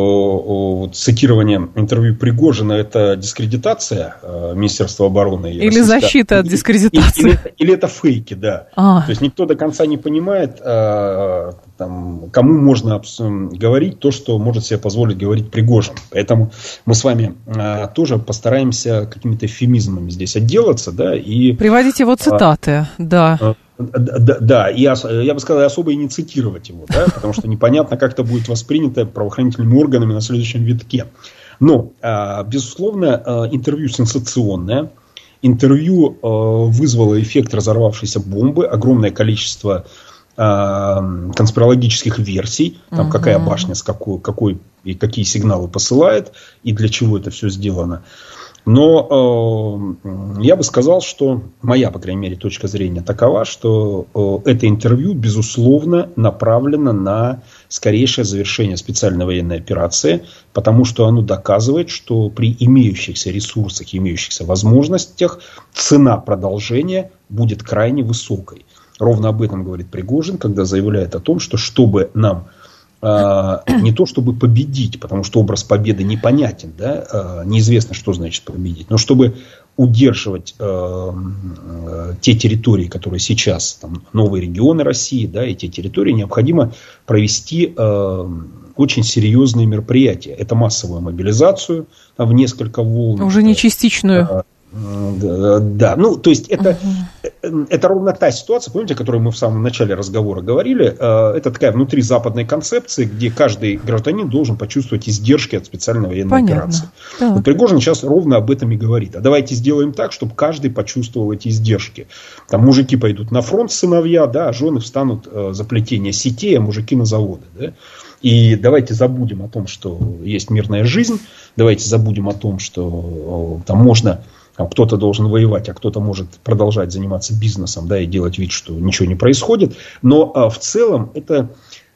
о, цитирование интервью Пригожина – это дискредитация а, Министерства обороны. Или российского... защита от дискредитации. Или, или, или, или это фейки, да. А. То есть, никто до конца не понимает, а, там, кому можно абс... говорить то, что может себе позволить говорить Пригожин. Поэтому мы с вами а, тоже постараемся какими-то эвфемизмами здесь отделаться. Да, и... Приводите его цитаты, а, да. А, Да, да, и я бы сказал, особо и не цитировать его, да, потому что непонятно, как это будет воспринято правоохранительными органами на следующем витке. Но, безусловно, интервью сенсационное. Интервью вызвало эффект разорвавшейся бомбы, огромное количество конспирологических версий, там, угу. какая башня, с какой, какой, и какие сигналы посылает, и для чего это все сделано. Но э, я бы сказал, что моя, по крайней мере, точка зрения такова, что э, это интервью, безусловно, направлено на скорейшее завершение специальной военной операции, потому что оно доказывает, что при имеющихся ресурсах, имеющихся возможностях, цена продолжения будет крайне высокой. Ровно об этом говорит Пригожин, когда заявляет о том, что чтобы нам... Не то чтобы победить, потому что образ победы непонятен, да? Неизвестно, что значит победить, но чтобы удерживать э, те территории, которые сейчас, там, новые регионы России, да, и те территории, необходимо провести э, очень серьезные мероприятия. Это массовую мобилизацию там, в несколько волн. Уже не частичную. Да, да, ну, то есть, это, uh-huh. это ровно та ситуация, помните, о которой мы в самом начале разговора говорили, это такая внутризападная концепция, где каждый гражданин должен почувствовать издержки от специальной военной Понятно. Операции. Да. Вот Пригожин сейчас ровно об этом и говорит. А давайте сделаем так, чтобы каждый почувствовал эти издержки. Там мужики пойдут на фронт, сыновья, да, а жены встанут за плетение сетей, а мужики на заводы, да. И давайте забудем о том, что есть мирная жизнь, давайте забудем о том, что там можно... Кто-то должен воевать, а кто-то может продолжать заниматься бизнесом, да, и делать вид, что ничего не происходит. Но а, в целом это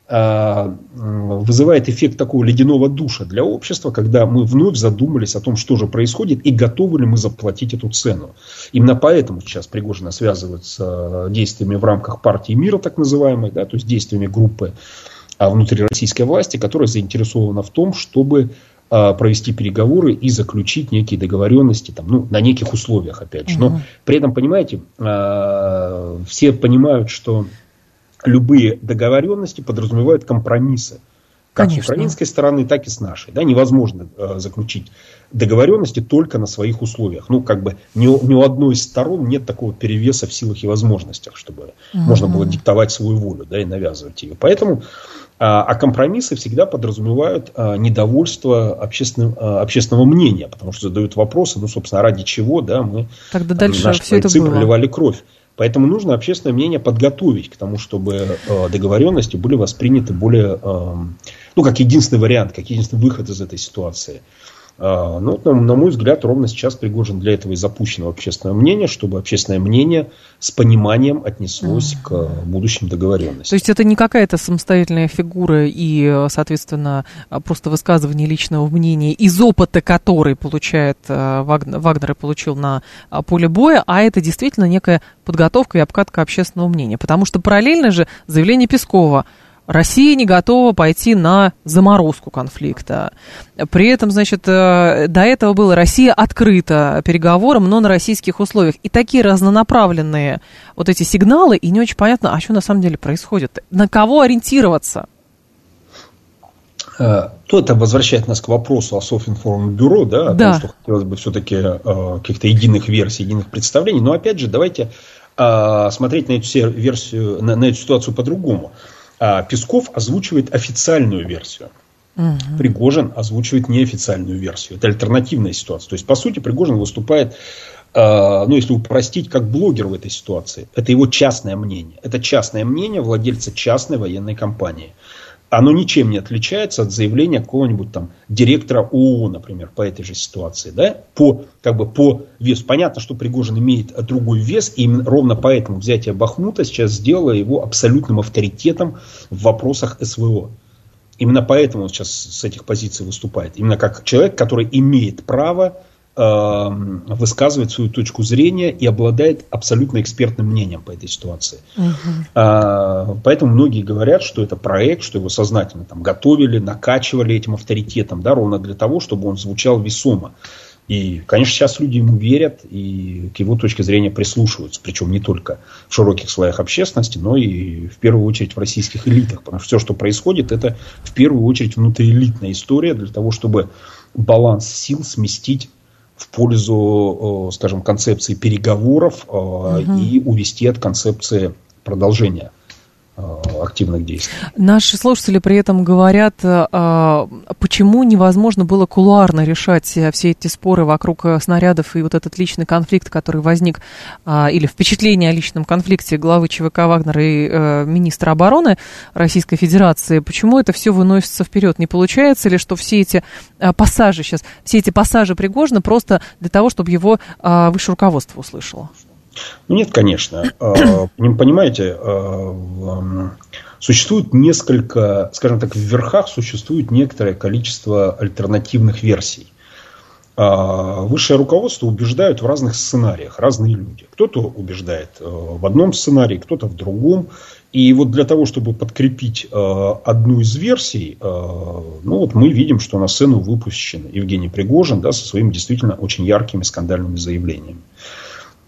а, вызывает эффект такого ледяного душа для общества, когда мы вновь задумались о том, что же происходит и готовы ли мы заплатить эту цену. Именно поэтому сейчас Пригожина связывают с действиями в рамках партии мира, так называемой, да, то есть действиями группы внутрироссийской власти, которая заинтересована в том, чтобы... провести переговоры и заключить некие договоренности там, ну, на неких условиях, опять же. Но uh-huh. при этом, понимаете, все понимают, что любые договоренности подразумевают компромиссы. Как Конечно. С украинской стороны, так и с нашей. Да, невозможно э, заключить договоренности только на своих условиях. Ну, как бы ни, ни у одной из сторон нет такого перевеса в силах и возможностях, чтобы mm-hmm. можно было диктовать свою волю, да, и навязывать ее. Поэтому, э, а компромиссы всегда подразумевают э, недовольство общественным, э, общественного мнения, потому что задают вопросы, ну, собственно, ради чего, да, мы Тогда дальше наши все бойцы это было. Проливали кровь. Поэтому нужно общественное мнение подготовить к тому, чтобы э, договоренности были восприняты более... Э, ну, как единственный вариант, как единственный выход из этой ситуации. Ну, на мой взгляд, ровно сейчас Пригожин для этого и запущен в общественное мнение, чтобы общественное мнение с пониманием отнеслось к будущим договоренностям. То есть это не какая-то самостоятельная фигура и, соответственно, просто высказывание личного мнения из опыта, который получает Вагнер, Вагнер и получил на поле боя, а это действительно некая подготовка и обкатка общественного мнения. Потому что параллельно же заявление Пескова: Россия не готова пойти на заморозку конфликта. При этом, значит, до этого было: Россия открыта переговорам, но на российских условиях. И такие разнонаправленные вот эти сигналы, и не очень понятно, а что на самом деле происходит. На кого ориентироваться? То это возвращает нас к вопросу о Совинформбюро, да, о да. том, что хотелось бы все-таки каких-то единых версий, единых представлений. Но опять же, давайте смотреть на эту версию, на эту ситуацию по-другому. Песков озвучивает официальную версию. Угу. Пригожин озвучивает неофициальную версию. Это альтернативная ситуация. То есть, по сути, Пригожин выступает, ну, если упростить, как блогер в этой ситуации. Это его частное мнение. Это частное мнение владельца частной военной компании. Оно ничем не отличается от заявления какого-нибудь там директора ООО, например, по этой же ситуации. Да? По, как бы, по весу. Понятно, что Пригожин имеет другой вес, и именно ровно поэтому взятие Бахмута сейчас сделало его абсолютным авторитетом в вопросах СВО. Именно поэтому он сейчас с этих позиций выступает. Именно как человек, который имеет право э, высказывать свою точку зрения и обладает абсолютно экспертным мнением по этой ситуации. Угу. А, поэтому многие говорят, что это проект, что его сознательно там готовили, накачивали этим авторитетом, да, ровно для того, чтобы он звучал весомо. И, конечно, сейчас люди ему верят и к его точке зрения прислушиваются. Причем не только в широких слоях общественности, но и в первую очередь в российских элитах. Потому что все, что происходит, это в первую очередь внутриэлитная история для того, чтобы баланс сил сместить в пользу, скажем, концепции переговоров угу. и увести от концепции продолжения активных действий. Наши слушатели при этом говорят, почему невозможно было кулуарно решать все эти споры вокруг снарядов и вот этот личный конфликт, который возник, или впечатление о личном конфликте главы ЧВК Вагнера и министра обороны Российской Федерации. Почему это все выносится вперед? Не получается ли, что все эти пассажи сейчас, все эти пассажи Пригожина просто для того, чтобы его высшее руководство услышало? Ну, нет, конечно. Понимаете, существует несколько, скажем так, в верхах существует некоторое количество альтернативных версий. Высшее руководство убеждают в разных сценариях, разные люди. Кто-то убеждает в одном сценарии, кто-то в другом. И вот для того, чтобы подкрепить одну из версий, ну вот мы видим, что на сцену выпущен Евгений Пригожин, да, со своими действительно очень яркими скандальными заявлениями.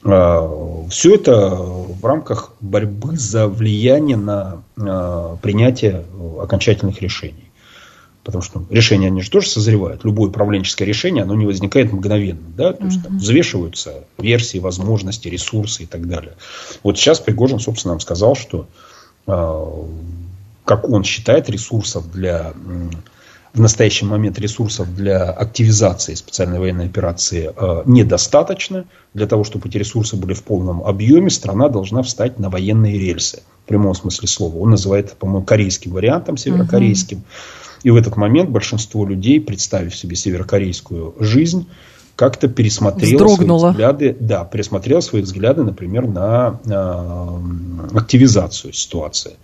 Все это в рамках борьбы за влияние на принятие окончательных решений. Потому что решения, они же тоже созревают. Любое управленческое решение, оно не возникает мгновенно. Да? То есть, там взвешиваются версии, возможности, ресурсы и так далее. Вот сейчас Пригожин, собственно, нам сказал, что, как он считает, ресурсов для... В настоящий момент ресурсов для активизации специальной военной операции э, недостаточно. Для того, чтобы эти ресурсы были в полном объеме, страна должна встать на военные рельсы. В прямом смысле слова. Он называет это, по-моему, корейским вариантом, северокорейским. Угу. И в этот момент большинство людей, представив себе северокорейскую жизнь, как-то пересмотрело свои взгляды, да, пересмотрело свои взгляды, например, на э, активизацию ситуации.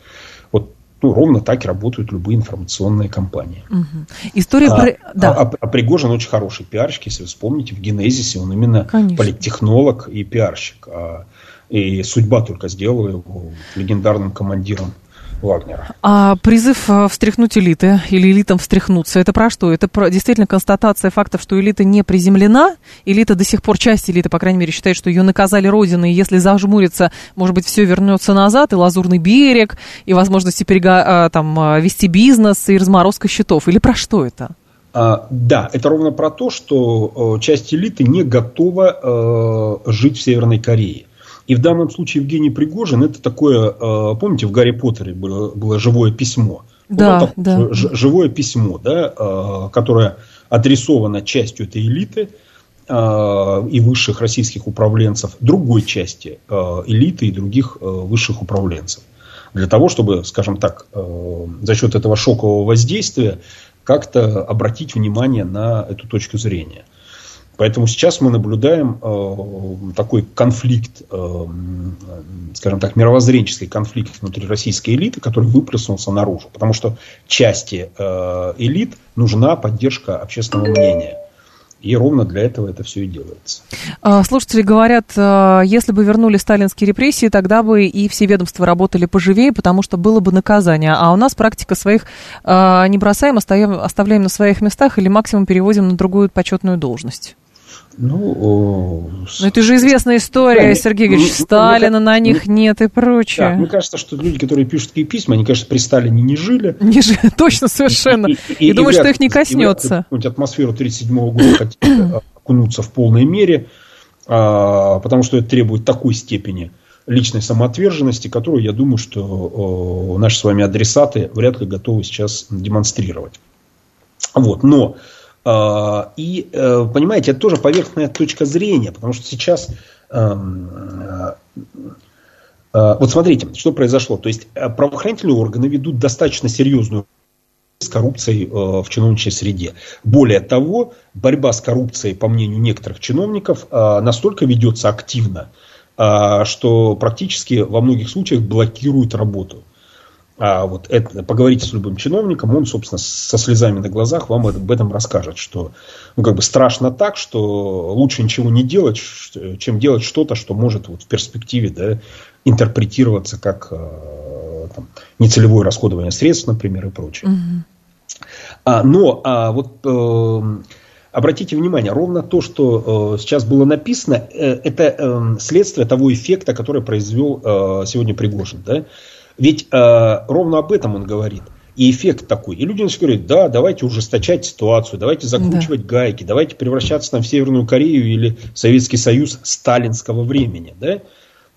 Вот. Ну, ровно так и работают любые информационные кампании. Угу. История а, про... да. а, а, а Пригожин очень хороший пиарщик, если вы вспомните, в генезисе он именно Конечно. политтехнолог и пиарщик. А, и судьба только сделала его легендарным командиром Вагнера. А призыв встряхнуть элиты или элитам встряхнуться, это про что? Это про, действительно констатация фактов, что элита не приземлена? Элита до сих пор, часть элиты, по крайней мере, считает, что ее наказали Родина, и если зажмурится, может быть, все вернется назад, и Лазурный берег, и возможности перега- там, вести бизнес, и разморозка счетов. Или про что это? А, да, это ровно про то, что часть элиты не готова э, жить в Северной Корее. И в данном случае Евгений Пригожин, это такое, помните, в «Гарри Поттере» было, было живое письмо. Да, вот да. Живое письмо, да, которое адресовано частью этой элиты и высших российских управленцев, другой части элиты и других высших управленцев. Для того, чтобы, скажем так, за счет этого шокового воздействия как-то обратить внимание на эту точку зрения. Поэтому сейчас мы наблюдаем э, такой конфликт, э, скажем так, мировоззренческий конфликт внутри российской элиты, который выплеснулся наружу. Потому что части э, элит нужна поддержка общественного мнения. И ровно для этого это все и делается. Слушатели говорят, если бы вернули сталинские репрессии, тогда бы и все ведомства работали поживее, потому что было бы наказание. А у нас практика своих не бросаем, оставляем на своих местах или максимум переводим на другую почетную должность. Ну, Но это же известная история, да, Сергей Игоревич, ну, Сталина ну, на них ну, нет и прочее. Да, мне кажется, что люди, которые пишут такие письма, они, конечно, при Сталине не жили. Не жили, точно, совершенно. И, и, и, и думаю, что их не коснется. И, и, и, атмосферу тридцать седьмого года хотят окунуться в полной мере, а, потому что это требует такой степени личной самоотверженности, которую, я думаю, что а, наши с вами адресаты вряд ли готовы сейчас демонстрировать. Вот, но... И, понимаете, это тоже поверхностная точка зрения, потому что сейчас, вот смотрите, что произошло. То есть правоохранительные органы ведут достаточно серьезную борьбу с коррупцией в чиновничьей среде. Более того, борьба с коррупцией, по мнению некоторых чиновников, настолько ведется активно, что практически во многих случаях блокирует работу. А вот это, поговорите с любым чиновником, он, собственно, со слезами на глазах вам об этом расскажет, что ну, как бы страшно так, что лучше ничего не делать, чем делать что-то, что может вот, в перспективе да, интерпретироваться как там, нецелевое расходование средств, например, и прочее. Угу. А, но а вот э, обратите внимание, ровно то, что э, сейчас было написано, э, это э, следствие того эффекта, который произвел э, сегодня Пригожин, да? Ведь э, ровно об этом он говорит. И эффект такой. И люди говорят, да, давайте ужесточать ситуацию, давайте закручивать да. гайки, давайте превращаться там, в Северную Корею или Советский Союз сталинского времени. Да?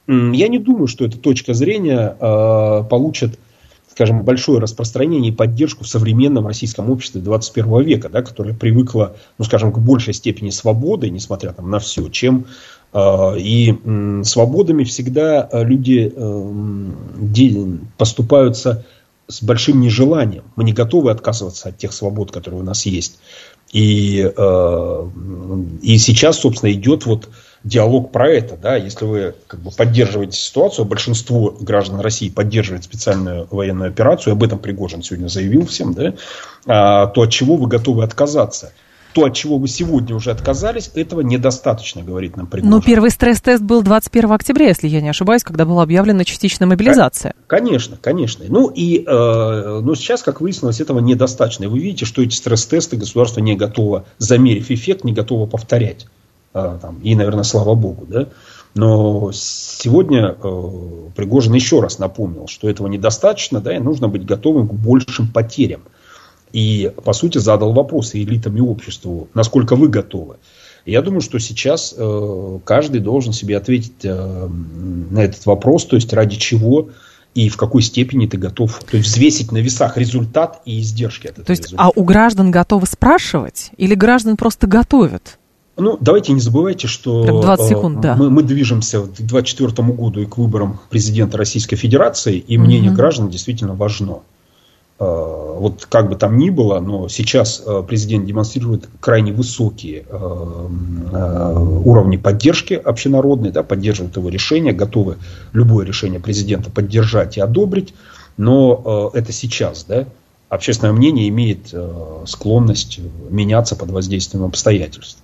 Я не думаю, что эта точка зрения э, получит, скажем, большое распространение и поддержку в современном российском обществе двадцать первого века, да, которое привыкло, ну, скажем, к большей степени свободы, несмотря там, на все, чем... И свободами всегда люди поступаются с большим нежеланием. Мы не готовы отказываться от тех свобод, которые у нас есть. И, и сейчас, собственно, идет вот диалог про это. Да? Если вы как бы, поддерживаете ситуацию, большинство граждан России поддерживает специальную военную операцию, об этом Пригожин сегодня заявил всем, да? То от чего вы готовы отказаться? То, от чего вы сегодня уже отказались, этого недостаточно, говорит нам Пригожин. Но первый стресс-тест был двадцать первого октября, если я не ошибаюсь, когда была объявлена частичная мобилизация. Конечно, конечно. Ну, и, э, но сейчас, как выяснилось, этого недостаточно. И вы видите, что эти стресс-тесты государство не готово, замерив эффект, не готово повторять. Э, там, и, наверное, слава богу, да? Но сегодня э, Пригожин еще раз напомнил, что этого недостаточно, да, и нужно быть готовым к большим потерям. И, по сути, задал вопрос и элитам, и обществу, насколько вы готовы. Я думаю, что сейчас э, каждый должен себе ответить э, на этот вопрос, то есть ради чего и в какой степени ты готов, то есть взвесить на весах результат и издержки от этого. То есть, результата. А у граждан готовы спрашивать или граждан просто готовят? Ну, давайте не забывайте, что двадцать секунд, э, да. мы, мы движемся к двадцать четвёртому году и к выборам президента Российской Федерации, и мнение mm-hmm. граждан действительно важно. Вот как бы там ни было, но сейчас президент демонстрирует крайне высокие уровни поддержки общенародной, да, поддерживают его решение, готовы любое решение президента поддержать и одобрить, но это сейчас, да, общественное мнение имеет склонность меняться под воздействием обстоятельств.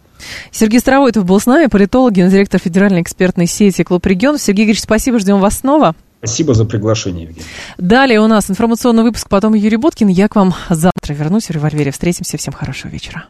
Сергей Старовойтов был с нами, политолог, директор федеральной экспертной сети «Клуб Регион». Сергей Игоревич, спасибо, ждем вас снова. Спасибо за приглашение, Евгений. Далее у нас информационный выпуск, потом Юрий Буткин. Я к вам завтра вернусь в «Револьвере». Встретимся. Всем хорошего вечера.